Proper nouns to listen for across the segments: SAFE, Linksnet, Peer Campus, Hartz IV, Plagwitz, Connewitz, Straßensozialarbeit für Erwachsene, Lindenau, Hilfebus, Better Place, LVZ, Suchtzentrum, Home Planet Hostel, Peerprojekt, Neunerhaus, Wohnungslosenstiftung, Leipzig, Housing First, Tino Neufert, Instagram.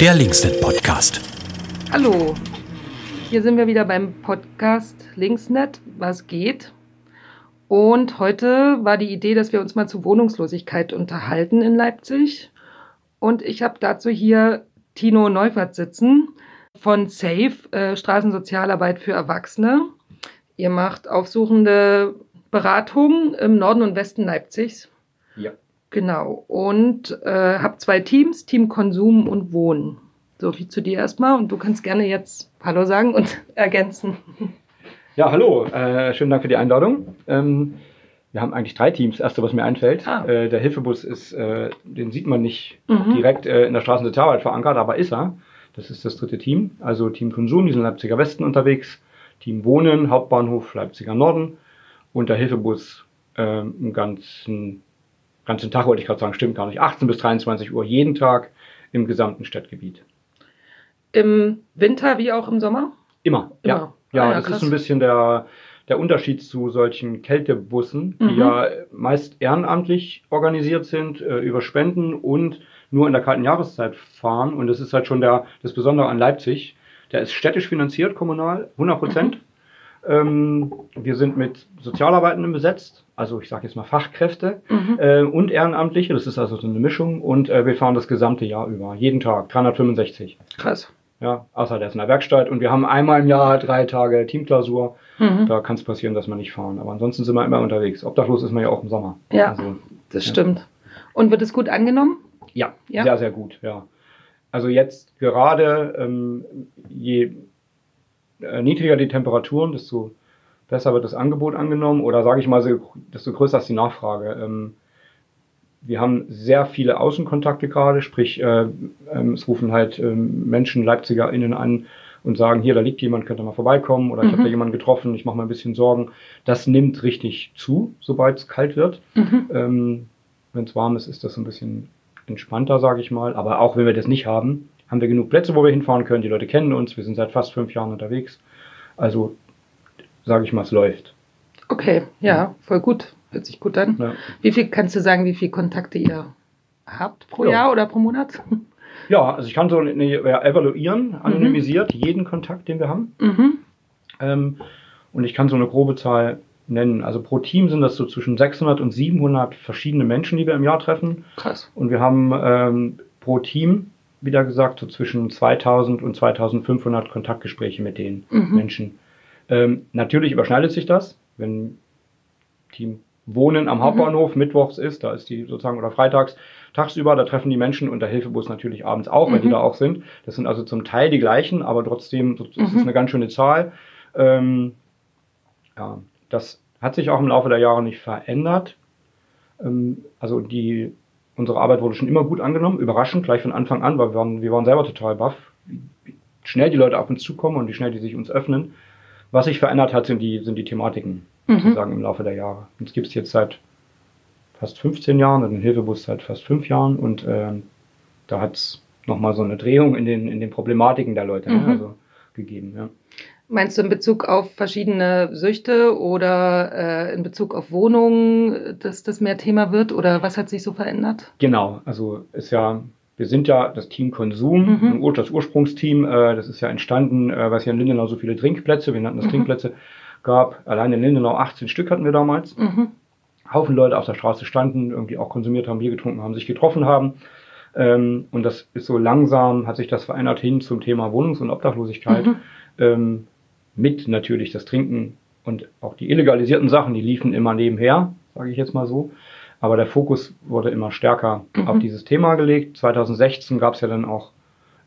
der Linksnet-Podcast. Hallo, hier sind wir wieder beim Podcast Linksnet, was geht? Und heute war die Idee, dass wir uns mal zu Wohnungslosigkeit unterhalten in Leipzig. Und ich habe dazu hier Tino Neufert sitzen von SAFE, Straßensozialarbeit für Erwachsene. Ihr macht aufsuchende Beratungen im Norden und Westen Leipzigs. Ja. Genau. Und habt zwei Teams, Team Konsum und Wohnen. So viel zu dir erstmal. Und du kannst gerne jetzt Hallo sagen und ergänzen. Ja, hallo. Schönen Dank für die Einladung. Wir haben eigentlich drei Teams. Das erste, was mir einfällt. Der Hilfebus ist, den sieht man nicht direkt in der Straßensozialarbeit verankert, aber ist er. Das ist das dritte Team. Also Team Konsum, die sind Leipziger Westen unterwegs. Team Wohnen, Hauptbahnhof, Leipziger Norden. Und der Hilfebus im ganzen Tag, wollte ich gerade sagen, stimmt gar nicht. 18 bis 23 Uhr jeden Tag im gesamten Stadtgebiet. Im Winter wie auch im Sommer? Immer. Ja, das krass. Ist ein bisschen der Unterschied zu solchen Kältebussen, die ja meist ehrenamtlich organisiert sind, über Spenden und nur in der kalten Jahreszeit fahren. Und das ist halt schon das Besondere an Leipzig. Der ist städtisch finanziert, kommunal, 100%. Wir sind mit Sozialarbeitenden besetzt, also ich sage jetzt mal Fachkräfte und Ehrenamtliche. Das ist also so eine Mischung. Und wir fahren das gesamte Jahr über, jeden Tag, 365. Krass. Ja, außer der ist in der Werkstatt und wir haben einmal im Jahr 3 Tage Teamklausur. Da kann es passieren, dass wir nicht fahren. Aber ansonsten sind wir immer unterwegs. Obdachlos ist man ja auch im Sommer. Ja, also, das stimmt. Und wird es gut angenommen? Ja, sehr, sehr gut. Ja. Also jetzt gerade, je niedriger die Temperaturen, desto besser wird das Angebot angenommen. Oder sage ich mal, desto größer ist die Nachfrage. Wir haben sehr viele Außenkontakte gerade, sprich, es rufen halt Menschen, LeipzigerInnen an und sagen, hier, da liegt jemand, könnt ihr mal vorbeikommen oder ich habe da jemanden getroffen, ich mache mir ein bisschen Sorgen. Das nimmt richtig zu, sobald es kalt wird. Wenn es warm ist, ist das ein bisschen entspannter, sage ich mal. Aber auch wenn wir das nicht haben, haben wir genug Plätze, wo wir hinfahren können. Die Leute kennen uns, wir sind seit fast 5 Jahren unterwegs. Also, sage ich mal, es läuft. Okay, ja, voll gut. Hört sich gut an. Ja. Kannst du sagen, wie viele Kontakte ihr habt pro Jahr oder pro Monat? Ja, also ich kann so evaluieren, anonymisiert, jeden Kontakt, den wir haben. Und ich kann so eine grobe Zahl nennen. Also pro Team sind das so zwischen 600 und 700 verschiedene Menschen, die wir im Jahr treffen. Krass. Und wir haben pro Team, wieder gesagt, so zwischen 2000 und 2500 Kontaktgespräche mit den Menschen. Natürlich überschneidet sich das, wenn Team Wohnen am Hauptbahnhof mittwochs ist, da ist die sozusagen, oder freitags, tagsüber, da treffen die Menschen und der Hilfebus natürlich abends auch, wenn die da auch sind. Das sind also zum Teil die gleichen, aber trotzdem ist es eine ganz schöne Zahl. Das hat sich auch im Laufe der Jahre nicht verändert. Also unsere Arbeit wurde schon immer gut angenommen, überraschend, gleich von Anfang an, weil wir waren selber total baff, wie schnell die Leute auf uns zukommen und wie schnell die sich uns öffnen. Was sich verändert hat, sind die Thematiken, sozusagen im Laufe der Jahre. Uns gibt es jetzt seit fast 15 Jahren und den Hilfebus seit fast 5 Jahren und da hat es nochmal so eine Drehung in den Problematiken der Leute gegeben. Ja. Meinst du in Bezug auf verschiedene Süchte oder in Bezug auf Wohnungen, dass das mehr Thema wird oder was hat sich so verändert? Genau, also wir sind ja das Team Konsum, das Ursprungsteam, das ist ja entstanden, weil es hier in Lindenau so viele Trinkplätze, wir nannten das Trinkplätze, gab. Allein in Lindenau 18 Stück hatten wir damals. Haufen Leute auf der Straße standen, irgendwie auch konsumiert haben, Bier getrunken haben, sich getroffen haben. Und das ist so langsam, hat sich das verändert hin zum Thema Wohnungs- und Obdachlosigkeit. Mit natürlich das Trinken und auch die illegalisierten Sachen, die liefen immer nebenher, sage ich jetzt mal so. Aber der Fokus wurde immer stärker auf dieses Thema gelegt. 2016 gab es ja dann auch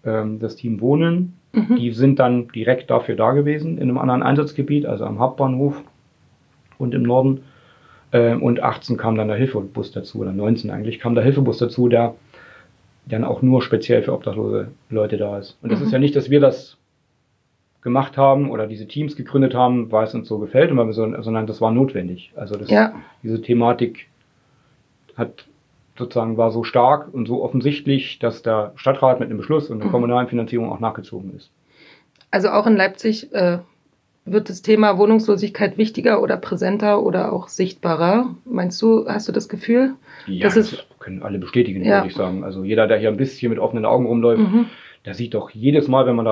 das Team Wohnen. Die sind dann direkt dafür da gewesen, in einem anderen Einsatzgebiet, also am Hauptbahnhof und im Norden. Und 18 kam dann der Hilfebus dazu, oder 19 eigentlich, kam der Hilfebus dazu, der dann auch nur speziell für obdachlose Leute da ist. Und das ist ja nicht, dass wir das gemacht haben oder diese Teams gegründet haben, weil es uns so gefällt, sondern das war notwendig. Also diese Thematik war so stark und so offensichtlich, dass der Stadtrat mit einem Beschluss und einer kommunalen Finanzierung auch nachgezogen ist. Also auch in Leipzig wird das Thema Wohnungslosigkeit wichtiger oder präsenter oder auch sichtbarer. Meinst du, hast du das Gefühl? Ja, das können alle bestätigen, würde ich sagen. Also jeder, der hier ein bisschen mit offenen Augen rumläuft, da sieht doch jedes Mal, wenn man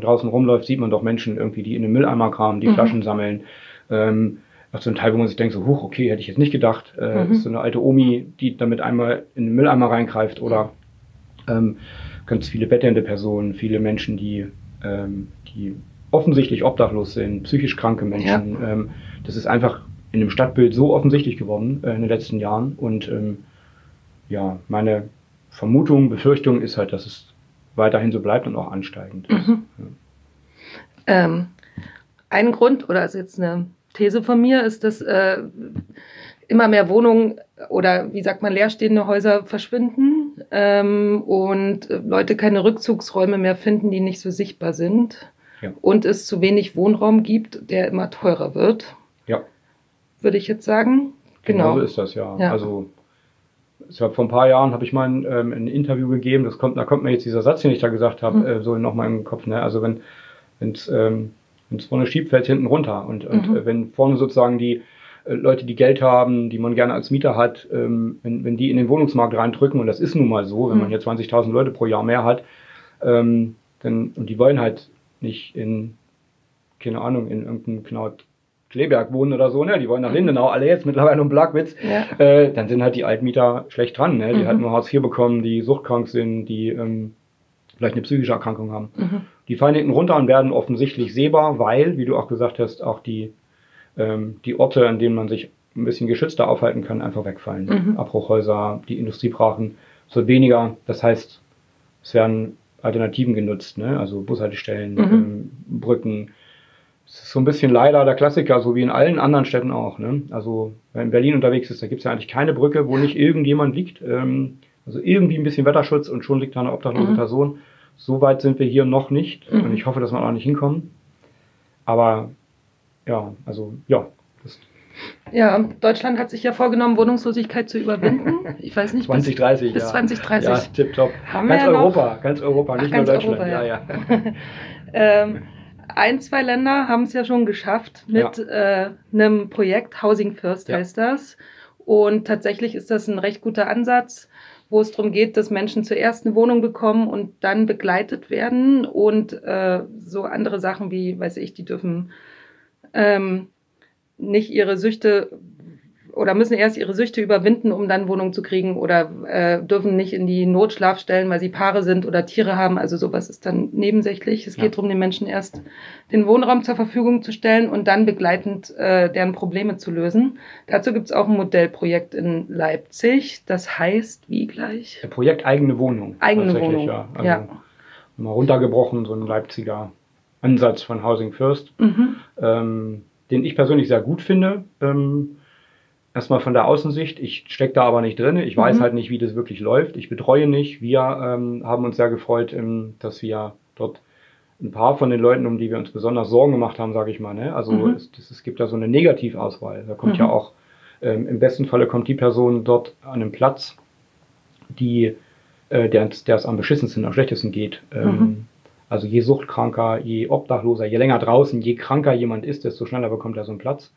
draußen rumläuft, sieht man doch Menschen irgendwie, die in den Mülleimer kramen, die Flaschen sammeln. Also ein Teil, wo man sich denkt, so, huch, okay, hätte ich jetzt nicht gedacht. Ist so eine alte Omi, die damit einmal in den Mülleimer reingreift, oder ganz viele bettelnde Personen, viele Menschen, die offensichtlich obdachlos sind, psychisch kranke Menschen. Ja. Das ist einfach in dem Stadtbild so offensichtlich geworden in den letzten Jahren. Und ja, meine Vermutung, Befürchtung ist halt, dass es weiterhin so bleibt und auch ansteigend ist. Ja. Ein Grund, oder ist jetzt eine These von mir, ist, dass immer mehr Wohnungen oder, wie sagt man, leerstehende Häuser verschwinden und Leute keine Rückzugsräume mehr finden, die nicht so sichtbar sind. Ja. Und es zu wenig Wohnraum gibt, der immer teurer wird. Ja. Würde ich jetzt sagen. Genau. So ist das, ja. Ja. Also vor ein paar Jahren habe ich mal ein Interview gegeben, da kommt mir jetzt dieser Satz, den ich da gesagt habe, so nochmal im Kopf. Ne? Also wenn's vorne schiebt, fällt hinten runter. Und wenn vorne sozusagen die Leute, die Geld haben, die man gerne als Mieter hat, wenn die in den Wohnungsmarkt reindrücken, und das ist nun mal so, wenn man hier 20.000 Leute pro Jahr mehr hat, und die wollen halt nicht in irgendeinem Kleberg wohnen oder so, ne? Die wollen nach Lindenau alle jetzt mittlerweile um Plagwitz, ja. Dann sind halt die Altmieter schlecht dran, ne? Die halt nur Hartz IV bekommen, die suchtkrank sind, die vielleicht eine psychische Erkrankung haben. Die fallen hinten runter und werden offensichtlich sehbar, weil, wie du auch gesagt hast, auch die Orte, an denen man sich ein bisschen geschützter aufhalten kann, einfach wegfallen. Abbruchhäuser, die Industriebrachen, so weniger. Das heißt, es werden Alternativen genutzt, ne? Also Bushaltestellen, Brücken. Es ist so ein bisschen leider der Klassiker, so wie in allen anderen Städten auch. Ne? Also wenn man in Berlin unterwegs ist, da gibt es ja eigentlich keine Brücke, wo nicht irgendjemand liegt. Also irgendwie ein bisschen Wetterschutz und schon liegt da eine obdachlose Person. So weit sind wir hier noch nicht und ich hoffe, dass wir auch nicht hinkommen. Aber ja, also ja. Ja, Deutschland hat sich ja vorgenommen, Wohnungslosigkeit zu überwinden. Ich weiß nicht, 2030, bis 2030. Ja, tipptopp. Ganz Europa, nicht nur Deutschland. Europa, ja. Ein, zwei Länder haben es ja schon geschafft mit einem Projekt, Housing First heißt das. Und tatsächlich ist das ein recht guter Ansatz, wo es darum geht, dass Menschen zuerst eine Wohnung bekommen und dann begleitet werden. Und so andere Sachen wie, weiß ich, die dürfen nicht ihre Süchte oder müssen erst ihre Süchte überwinden, um dann Wohnung zu kriegen, oder dürfen nicht in die Notschlafstellen, weil sie Paare sind oder Tiere haben. Also sowas ist dann nebensächlich. Es geht darum, den Menschen erst den Wohnraum zur Verfügung zu stellen und dann begleitend deren Probleme zu lösen. Dazu gibt es auch ein Modellprojekt in Leipzig. Das heißt, wie gleich? Der Projekt Eigene Wohnung. Eigene Wohnung, ja. Also mal runtergebrochen, so ein Leipziger Ansatz von Housing First, den ich persönlich sehr gut finde. Erstmal von der Außensicht, ich stecke da aber nicht drin, ich weiß halt nicht, wie das wirklich läuft, ich betreue nicht. Wir haben uns sehr gefreut, dass wir dort ein paar von den Leuten, um die wir uns besonders Sorgen gemacht haben, sage ich mal, ne? Also es gibt da so eine Negativauswahl, da kommt ja auch, im besten Falle kommt die Person dort an einen Platz, der es am beschissensten, am schlechtesten geht. Also je suchtkranker, je obdachloser, je länger draußen, je kranker jemand ist, desto schneller bekommt er so einen Platz.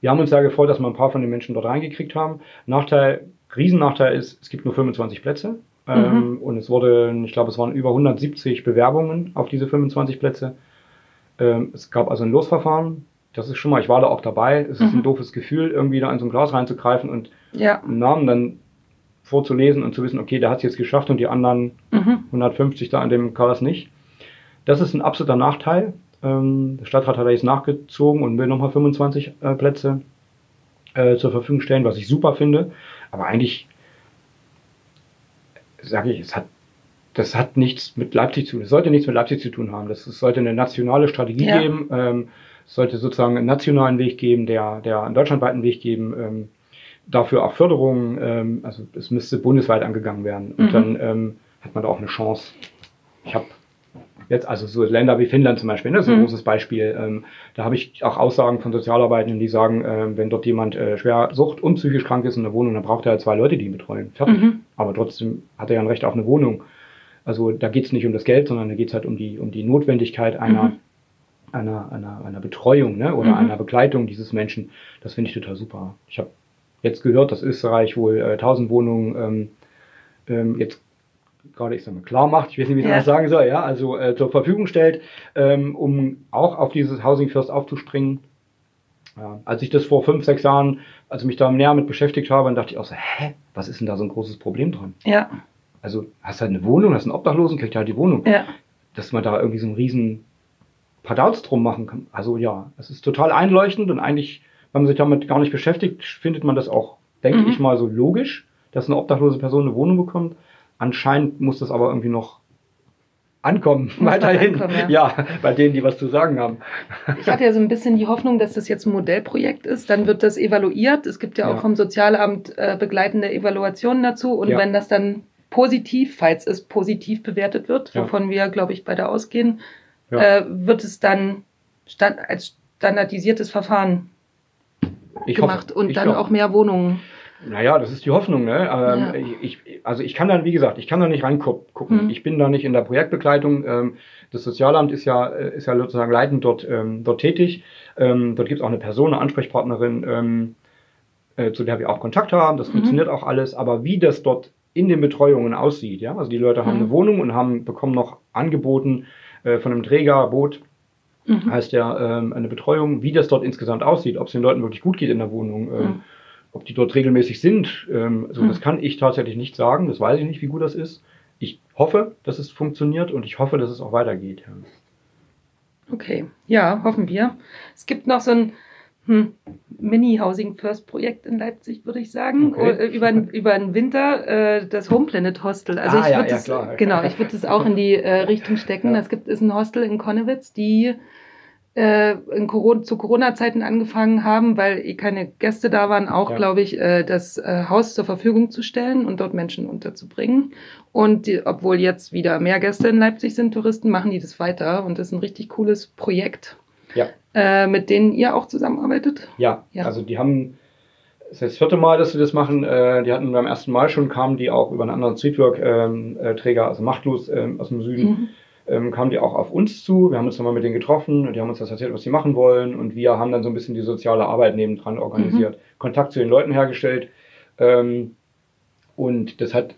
Wir haben uns sehr gefreut, dass wir ein paar von den Menschen dort reingekriegt haben. Riesennachteil ist, es gibt nur 25 Plätze. Und es waren über 170 Bewerbungen auf diese 25 Plätze. Es gab also ein Losverfahren. Das ist schon mal, ich war da auch dabei. Es ist ein doofes Gefühl, irgendwie da in so ein Glas reinzugreifen und einen Namen dann vorzulesen und zu wissen, okay, der hat es jetzt geschafft und die anderen 150 da an dem Glas nicht. Das ist ein absoluter Nachteil. Der Stadtrat hat da jetzt nachgezogen und will nochmal 25 Plätze zur Verfügung stellen, was ich super finde. Aber eigentlich sage ich, das hat nichts mit Leipzig zu tun. Es sollte nichts mit Leipzig zu tun haben. Es sollte eine nationale Strategie geben. Es sollte sozusagen einen nationalen Weg geben, der einen deutschlandweiten Weg geben. Dafür auch Förderungen. Also es müsste bundesweit angegangen werden. Und dann hat man da auch eine Chance. Ich habe jetzt, also so Länder wie Finnland zum Beispiel, das ist ein großes Beispiel. Da habe ich auch Aussagen von Sozialarbeitenden, die sagen, wenn dort jemand schwer sucht und psychisch krank ist in der Wohnung, dann braucht er 2 Leute, die ihn betreuen. Fertig. Aber trotzdem hat er ja ein Recht auf eine Wohnung. Also da geht es nicht um das Geld, sondern da geht es halt um die Notwendigkeit einer Betreuung, ne? Oder einer Begleitung dieses Menschen. Das finde ich total super. Ich habe jetzt gehört, dass Österreich wohl 1000 Wohnungen jetzt gerade ich sage, klar macht, ich weiß nicht, wie ich das sagen soll, ja, also zur Verfügung stellt, um auch auf dieses Housing First aufzuspringen. Ja, als ich das vor 5, 6 Jahren, als ich mich da näher mit beschäftigt habe, dann dachte ich auch so, hä, was ist denn da so ein großes Problem dran? Ja. Also hast halt eine Wohnung, hast einen Obdachlosen, kriegt halt die Wohnung. Ja. Dass man da irgendwie so einen riesen Padauz drum machen kann. Also ja, es ist total einleuchtend und eigentlich, wenn man sich damit gar nicht beschäftigt, findet man das auch, denke ich mal, so logisch, dass eine obdachlose Person eine Wohnung bekommt. Anscheinend muss das aber irgendwie noch ankommen, weiterhin, ja, bei denen, die was zu sagen haben. Ich hatte ja so ein bisschen die Hoffnung, dass das jetzt ein Modellprojekt ist, dann wird das evaluiert. Es gibt ja auch vom Sozialamt begleitende Evaluationen dazu und wenn das dann positiv, falls es positiv bewertet wird, wovon wir, glaube ich, beide ausgehen, wird es dann als standardisiertes Verfahren gemacht und dann auch mehr Wohnungen. Naja, das ist die Hoffnung, ne? Ich kann dann, wie gesagt, ich kann da nicht reingucken. Ich bin da nicht in der Projektbegleitung. Das Sozialamt ist ja sozusagen leitend dort tätig. Dort gibt es auch eine Person, eine Ansprechpartnerin, zu der wir auch Kontakt haben. Das funktioniert auch alles. Aber wie das dort in den Betreuungen aussieht, ja? Also die Leute haben eine Wohnung und bekommen noch angeboten von einem Träger, Boot, heißt ja eine Betreuung, wie das dort insgesamt aussieht, ob es den Leuten wirklich gut geht in der Wohnung, ob die dort regelmäßig sind, das kann ich tatsächlich nicht sagen. Das weiß ich nicht, wie gut das ist. Ich hoffe, dass es funktioniert und ich hoffe, dass es auch weitergeht. Ja. Okay, ja, hoffen wir. Es gibt noch so ein Mini-Housing-First-Projekt in Leipzig, würde ich sagen, über den Winter, das Home Planet Hostel. Also ich würde das auch in die Richtung stecken. Es ist ein Hostel in Connewitz, die zu Corona-Zeiten angefangen haben, weil keine Gäste da waren, auch, glaube ich, das Haus zur Verfügung zu stellen und dort Menschen unterzubringen. Und obwohl jetzt wieder mehr Gäste in Leipzig sind, Touristen, machen die das weiter. Und das ist ein richtig cooles Projekt, mit denen ihr auch zusammenarbeitet. Ja, also die haben, das ist das 4. Mal, dass sie das machen. Die hatten beim ersten Mal schon, kamen die auch über einen anderen Streetwork-Träger, also Machtlos aus dem Süden, kamen die auch auf uns zu. Wir haben uns nochmal mit denen getroffen und die haben uns das erzählt, was sie machen wollen. Und wir haben dann so ein bisschen die soziale Arbeit nebendran organisiert, Kontakt zu den Leuten hergestellt. Und das hat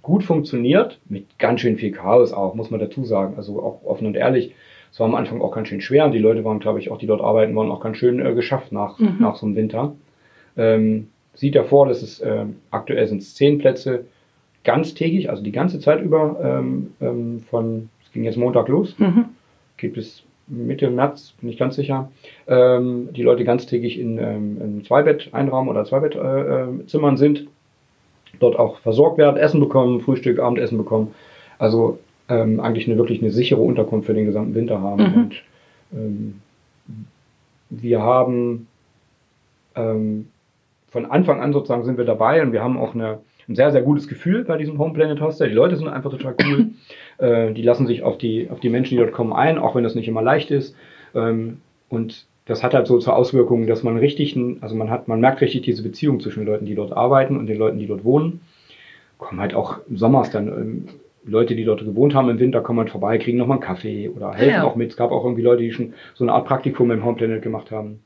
gut funktioniert, mit ganz schön viel Chaos auch, muss man dazu sagen. Also auch offen und ehrlich. Es war am Anfang auch ganz schön schwer. Und die Leute waren, glaube ich, auch die dort arbeiten, waren auch ganz schön geschafft nach so einem Winter. Sieht ja vor, dass es aktuell sind 10 Plätze, ganztägig, also die ganze Zeit über, es ging jetzt Montag los, geht bis Mitte März, bin ich ganz sicher, die Leute ganztägig in Zweibett-Einraum- oder Zweibett-Zimmern sind, dort auch versorgt werden, Essen bekommen, Frühstück, Abendessen bekommen, also eigentlich wirklich eine sichere Unterkunft für den gesamten Winter haben. Und wir haben von Anfang an sozusagen sind wir dabei und wir haben auch ein sehr, sehr gutes Gefühl bei diesem Home Planet Hostel. Die Leute sind einfach total cool. Die lassen sich auf die Menschen, die dort kommen, ein, auch wenn das nicht immer leicht ist. Und das hat halt so zur Auswirkung, dass man man merkt richtig diese Beziehung zwischen den Leuten, die dort arbeiten und den Leuten, die dort wohnen. Kommen halt auch im Sommer dann Leute, die dort gewohnt haben, im Winter kommen halt vorbei, kriegen nochmal einen Kaffee oder helfen auch mit. Es gab auch irgendwie Leute, die schon so eine Art Praktikum im Home Planet gemacht haben.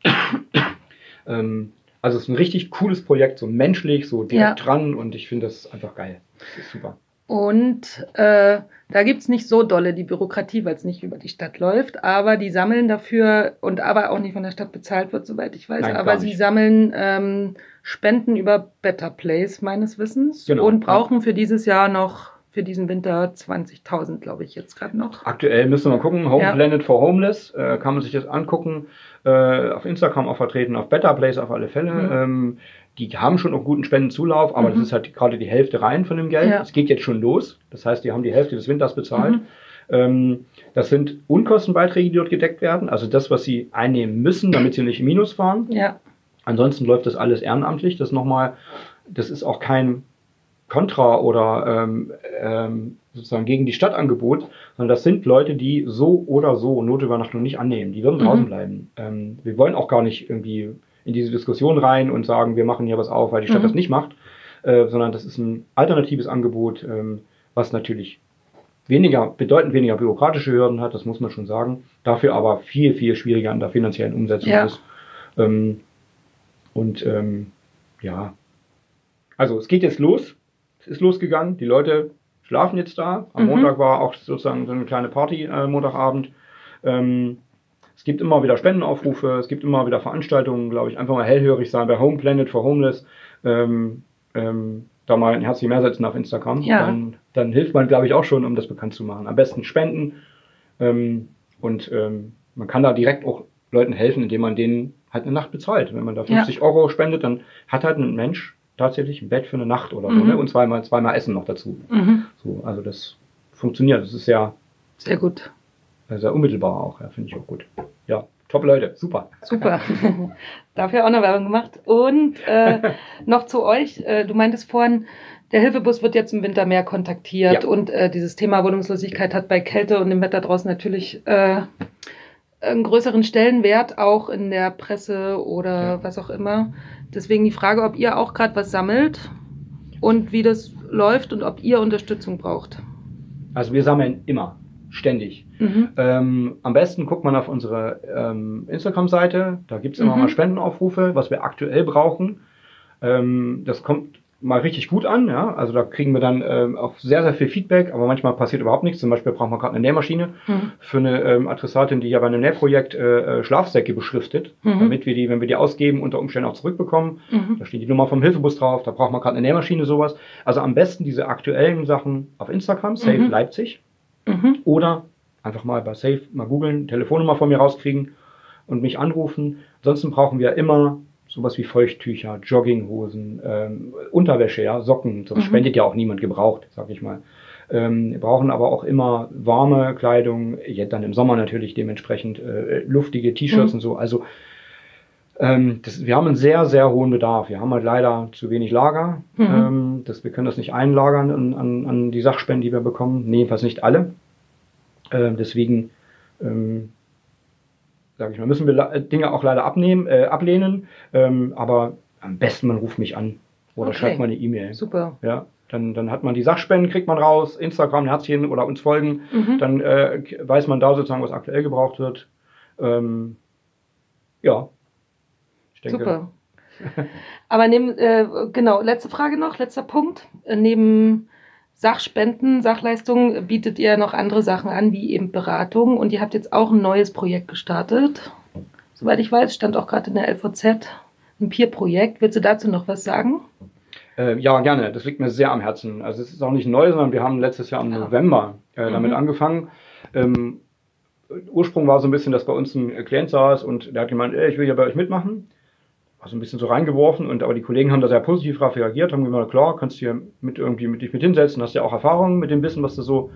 Also es ist ein richtig cooles Projekt, so menschlich, so direkt dran und ich finde das einfach geil. Das ist super. Und da gibt es nicht so dolle die Bürokratie, weil es nicht über die Stadt läuft, aber die sammeln dafür und aber auch nicht von der Stadt bezahlt wird, soweit ich weiß. Nein, aber sie sammeln Spenden über Better Place meines Wissens und brauchen für dieses Jahr noch, für diesen Winter 20.000, glaube ich, jetzt gerade noch. Aktuell müssen wir mal gucken. Home Planet for Homeless, kann man sich das angucken. Auf Instagram auch vertreten, auf Better Place auf alle Fälle. Die haben schon auch guten Spendenzulauf, aber das ist halt gerade die Hälfte rein von dem Geld. Es geht jetzt schon los. Das heißt, die haben die Hälfte des Winters bezahlt. Das sind Unkostenbeiträge, die dort gedeckt werden. Also das, was sie einnehmen müssen, damit sie nicht im Minus fahren. Ja. Ansonsten läuft das alles ehrenamtlich. Das ist auch kein Kontra oder sozusagen gegen die Stadtangebot, sondern das sind Leute, die so oder so Notübernachtung nicht annehmen. Die werden draußen bleiben. Wir wollen auch gar nicht irgendwie in diese Diskussion rein und sagen, wir machen hier was auf, weil die Stadt das nicht macht, sondern das ist ein alternatives Angebot, was natürlich bedeutend weniger bürokratische Hürden hat, das muss man schon sagen, dafür aber viel, viel schwieriger an der finanziellen Umsetzung ist. Also es geht jetzt los. Es ist losgegangen, die Leute schlafen jetzt da. Am Montag war auch sozusagen so eine kleine Party, Montagabend. Es gibt immer wieder Spendenaufrufe, es gibt immer wieder Veranstaltungen, glaube ich. Einfach mal hellhörig sein bei Home Planet for Homeless. Da mal ein Herz mehr setzen auf Instagram. Ja. Dann hilft man, glaube ich, auch schon, um das bekannt zu machen. Am besten spenden. Man kann da direkt auch Leuten helfen, indem man denen halt eine Nacht bezahlt. Wenn man da 50 Euro spendet, dann hat halt ein Mensch tatsächlich ein Bett für eine Nacht oder so, ne? Und zweimal Essen noch dazu. So, also das funktioniert. Das ist ja sehr gut. Sehr unmittelbar auch, ja, finde ich auch gut. Ja, top Leute, super. Super. Dafür auch noch Werbung gemacht. Und noch zu euch, du meintest vorhin, der Hilfebus wird jetzt im Winter mehr kontaktiert und dieses Thema Wohnungslosigkeit hat bei Kälte und dem Wetter draußen natürlich einen größeren Stellenwert, auch in der Presse oder was auch immer. Deswegen die Frage, ob ihr auch gerade was sammelt und wie das läuft und ob ihr Unterstützung braucht. Also wir sammeln immer, ständig. Am besten guckt man auf unsere Instagram-Seite, da gibt es immer mal Spendenaufrufe, was wir aktuell brauchen. Das kommt mal richtig gut an, ja. Also da kriegen wir dann auch sehr, sehr viel Feedback, aber manchmal passiert überhaupt nichts. Zum Beispiel brauchen wir gerade eine Nähmaschine für eine Adressatin, die ja bei einem Nähprojekt Schlafsäcke beschriftet, damit wir die, wenn wir die ausgeben, unter Umständen auch zurückbekommen. Da steht die Nummer vom Hilfebus drauf, da braucht man gerade eine Nähmaschine, sowas. Also am besten diese aktuellen Sachen auf Instagram, SAFE Leipzig, oder einfach mal bei SAFE mal googeln, Telefonnummer von mir rauskriegen und mich anrufen. Ansonsten brauchen wir immer sowas wie Feuchttücher, Jogginghosen, Unterwäsche, ja, Socken, sowas spendet ja auch niemand gebraucht, sag ich mal. Wir brauchen aber auch immer warme Kleidung, jetzt dann im Sommer natürlich dementsprechend luftige T-Shirts und so. Also wir haben einen sehr, sehr hohen Bedarf. Wir haben halt leider zu wenig Lager. Wir können das nicht einlagern an die Sachspenden, die wir bekommen. Nee, jedenfalls nicht alle. Deswegen... sag ich mal, müssen wir Dinge auch leider ablehnen, aber am besten man ruft mich an oder schreibt mal eine E-Mail. Super. Ja, dann hat man die Sachspenden, kriegt man raus, Instagram, Herzchen oder uns folgen, dann weiß man da sozusagen, was aktuell gebraucht wird. Ja, ich denke. Super. Aber letzte Frage noch, letzter Punkt. Neben Sachspenden, Sachleistungen bietet ihr noch andere Sachen an, wie eben Beratung. Und ihr habt jetzt auch ein neues Projekt gestartet. Soweit ich weiß, stand auch gerade in der LVZ ein Peer-Projekt. Willst du dazu noch was sagen? Ja, gerne. Das liegt mir sehr am Herzen. Also es ist auch nicht neu, sondern wir haben letztes Jahr im November damit angefangen. Ursprung war so ein bisschen, dass bei uns ein Klient saß und der hat gemeint, ich will ja bei euch mitmachen. Also ein bisschen so reingeworfen, aber die Kollegen haben da sehr positiv darauf reagiert, haben gesagt, klar, kannst du hier dich mit hinsetzen, hast ja auch Erfahrungen mit dem Wissen, was du so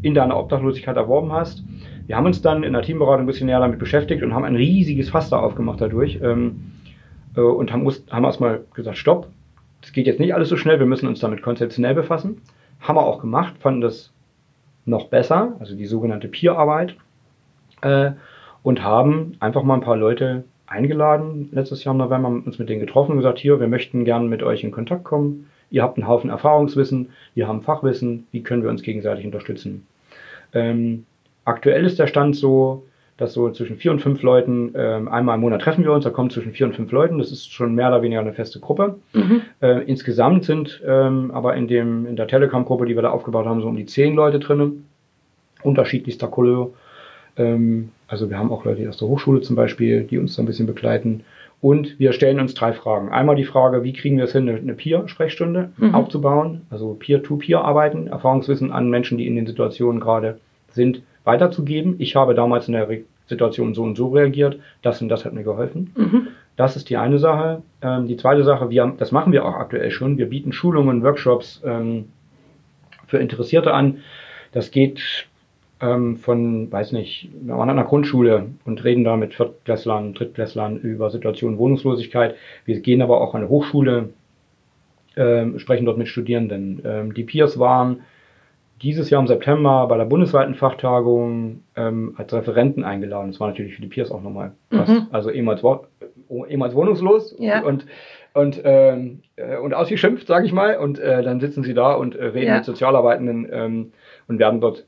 in deiner Obdachlosigkeit erworben hast. Wir haben uns dann in der Teamberatung ein bisschen näher damit beschäftigt und haben ein riesiges Fass da aufgemacht dadurch und haben erstmal gesagt, stopp, das geht jetzt nicht alles so schnell, wir müssen uns damit konzeptionell befassen. Haben wir auch gemacht, fanden das noch besser, also die sogenannte Peer-Arbeit und haben einfach mal ein paar Leute eingeladen, letztes Jahr im November, haben uns mit denen getroffen und gesagt, hier, wir möchten gerne mit euch in Kontakt kommen, ihr habt einen Haufen Erfahrungswissen, wir haben Fachwissen, wie können wir uns gegenseitig unterstützen. Aktuell ist der Stand so, dass so zwischen 4 und 5 Leuten, einmal im Monat treffen wir uns, da kommen zwischen 4 und 5 Leuten, das ist schon mehr oder weniger eine feste Gruppe. Insgesamt sind aber in der Telegram-Gruppe, die wir da aufgebaut haben, so um die 10 Leute drin, unterschiedlichster Couleur. Also wir haben auch Leute aus der Hochschule zum Beispiel, die uns da ein bisschen begleiten. Und wir stellen uns 3 Fragen. Einmal die Frage, wie kriegen wir es hin, eine Peer-Sprechstunde aufzubauen, also Peer-to-Peer-Arbeiten, Erfahrungswissen an Menschen, die in den Situationen gerade sind, weiterzugeben. Ich habe damals in der Situation so und so reagiert, das und das hat mir geholfen. Das ist die eine Sache. Die zweite Sache, das machen wir auch aktuell schon, wir bieten Schulungen, Workshops für Interessierte an. Das geht... von, weiß nicht, wir waren an einer Grundschule und reden da mit Viertklässlern, Drittklässlern über Situationen Wohnungslosigkeit. Wir gehen aber auch an eine Hochschule, sprechen dort mit Studierenden. Die Peers waren dieses Jahr im September bei der bundesweiten Fachtagung als Referenten eingeladen. Das war natürlich für die Peers auch nochmal krass. Also ehemals wohnungslos und ausgeschimpft, sage ich mal. Und dann sitzen sie da und reden mit Sozialarbeitenden und werden dort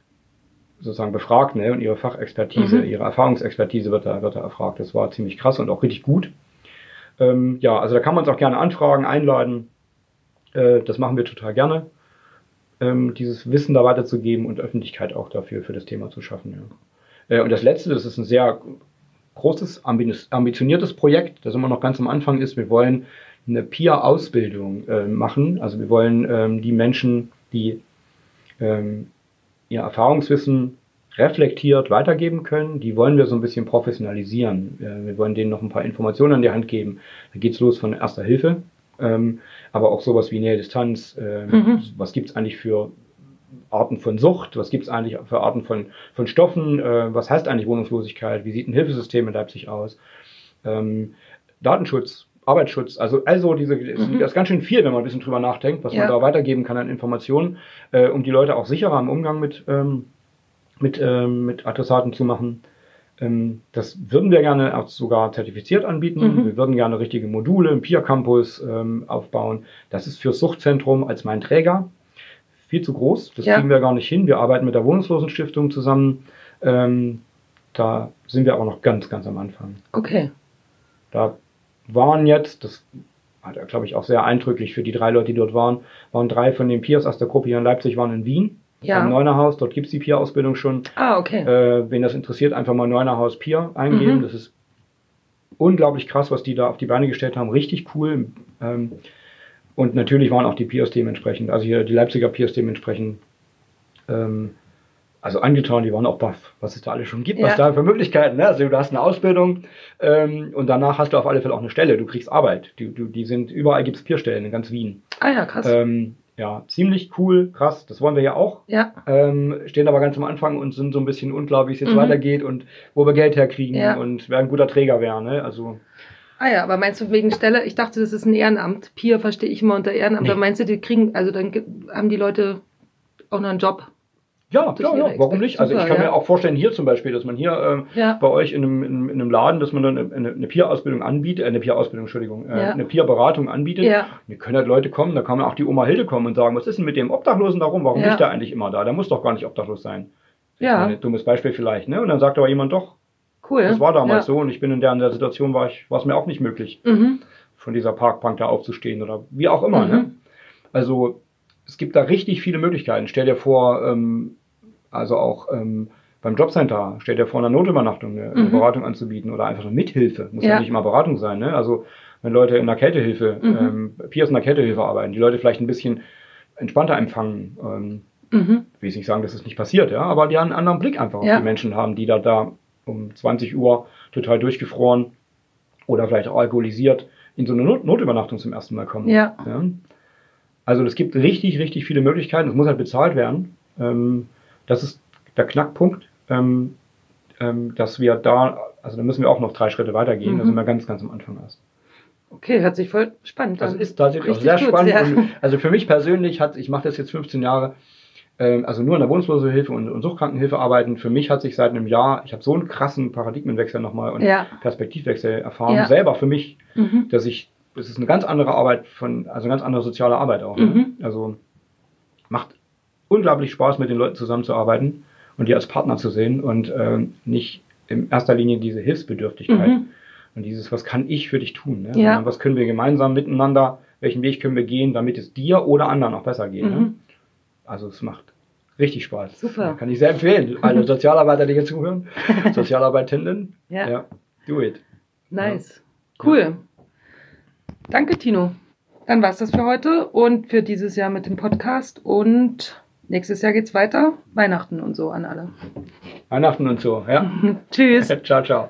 sozusagen befragt, ne? Und ihre Fachexpertise, ihre Erfahrungsexpertise wird da erfragt. Das war ziemlich krass und auch richtig gut. Also da kann man uns auch gerne anfragen, einladen. Das machen wir total gerne. dieses Wissen da weiterzugeben und Öffentlichkeit auch dafür, für das Thema zu schaffen. Ja. Und das Letzte, das ist ein sehr großes, ambitioniertes Projekt, das immer noch ganz am Anfang ist. Wir wollen eine Peer-Ausbildung machen. Also wir wollen die Menschen, die ihr Erfahrungswissen reflektiert weitergeben können, die wollen wir so ein bisschen professionalisieren. Wir wollen denen noch ein paar Informationen an die Hand geben. Da geht's los von Erster Hilfe, aber auch sowas wie Nähe, Distanz. Was gibt's eigentlich für Arten von Sucht? Was gibt's eigentlich für Arten von Stoffen? Was heißt eigentlich Wohnungslosigkeit? Wie sieht ein Hilfesystem in Leipzig aus? Datenschutz, Arbeitsschutz, also das ist ganz schön viel, wenn man ein bisschen drüber nachdenkt, was man da weitergeben kann an Informationen, um die Leute auch sicherer im Umgang mit Adressaten zu machen. Das würden wir gerne auch sogar zertifiziert anbieten. Wir würden gerne richtige Module im Peer Campus aufbauen. Das ist für Suchtzentrum als mein Träger viel zu groß. Das kriegen wir gar nicht hin. Wir arbeiten mit der Wohnungslosenstiftung zusammen. Da sind wir aber noch ganz, ganz am Anfang. Okay. Da waren jetzt, das war, glaube ich, auch sehr eindrücklich für die 3 Leute, die dort waren 3 von den Peers aus der Gruppe hier in Leipzig, waren in Wien. Ja. Am Neunerhaus, dort gibt es die Peer-Ausbildung schon. Ah, okay. Wen das interessiert, einfach mal Neunerhaus Peer eingeben. Das ist unglaublich krass, was die da auf die Beine gestellt haben. Richtig cool. Und natürlich waren auch die Peers dementsprechend, also hier die Leipziger Peers dementsprechend, also angetan, die waren auch baff, was es da alles schon gibt, was da für Möglichkeiten, ne? Also du hast eine Ausbildung und danach hast du auf alle Fälle auch eine Stelle. Du kriegst Arbeit. Die sind, überall gibt es Peer-Stellen in ganz Wien. Ah ja, krass. Ja, ziemlich cool, krass, das wollen wir ja auch. Ja. Stehen aber ganz am Anfang und sind so ein bisschen unklar, wie es jetzt weitergeht und wo wir Geld herkriegen und wer ein guter Träger wäre, ne? Also. Ah ja, aber meinst du wegen Stelle? Ich dachte, das ist ein Ehrenamt. Peer verstehe ich immer unter Ehrenamt. Nee. Aber meinst du, die kriegen, also dann haben die Leute auch noch einen Job? Ja, klar, ja, warum nicht? Also ich kann mir auch vorstellen, hier zum Beispiel, dass man hier bei euch in einem Laden, dass man dann eine Peer-Ausbildung anbietet, eine Peer-Beratung anbietet. Ja. Und hier können halt Leute kommen, da kann man auch die Oma Hilde kommen und sagen, was ist denn mit dem Obdachlosen da rum? Warum ist der eigentlich immer da? Der muss doch gar nicht obdachlos sein. Das ist ein dummes Beispiel vielleicht, ne? Und dann sagt aber jemand, doch, cool, das war damals so und ich bin in der Situation, war es mir auch nicht möglich, von dieser Parkbank da aufzustehen oder wie auch immer, ne? Also es gibt da richtig viele Möglichkeiten. Stell dir vor, beim Jobcenter, stell dir vor, einer Notübernachtung eine Beratung anzubieten oder einfach eine Mithilfe. Muss ja nicht immer Beratung sein, ne? Also, wenn Leute in der Kältehilfe, Peers in der Kältehilfe arbeiten, die Leute vielleicht ein bisschen entspannter empfangen, will ich nicht sagen, dass das nicht passiert, ja, aber die einen anderen Blick einfach auf die Menschen haben, die da um 20 Uhr total durchgefroren oder vielleicht auch alkoholisiert in so eine Notübernachtung zum ersten Mal kommen. Ja. Ja? Also es gibt richtig, richtig viele Möglichkeiten. Es muss halt bezahlt werden. Das ist der Knackpunkt, dass wir da müssen wir auch noch 3 Schritte weitergehen. Da sind wir ganz, ganz am Anfang erst. Okay, hört sich voll spannend an. Das ist tatsächlich auch sehr spannend. Ja. Und also für mich persönlich ich mache das jetzt 15 Jahre, also nur in der Wohnungslosenhilfe und Suchtkrankenhilfe arbeiten. Für mich hat sich seit einem Jahr, ich habe so einen krassen Paradigmenwechsel nochmal und Perspektivwechsel erfahren, selber für mich, dass ich, es ist eine ganz andere Arbeit eine ganz andere soziale Arbeit auch. Ne? Also macht unglaublich Spaß, mit den Leuten zusammenzuarbeiten und die als Partner zu sehen und nicht in erster Linie diese Hilfsbedürftigkeit und dieses, was kann ich für dich tun? Ne? Ja. Was können wir gemeinsam miteinander, welchen Weg können wir gehen, damit es dir oder anderen auch besser geht? Ne? Also es macht richtig Spaß. Super. Kann ich sehr empfehlen. Alle Sozialarbeiter, die hier zuhören, Sozialarbeitenden, ja, do it. Nice, ja. Cool. Ja. Danke, Tino. Dann war's das für heute und für dieses Jahr mit dem Podcast. Und nächstes Jahr geht's weiter. Weihnachten und so an alle. Weihnachten und so, ja. Tschüss. Ciao, ciao.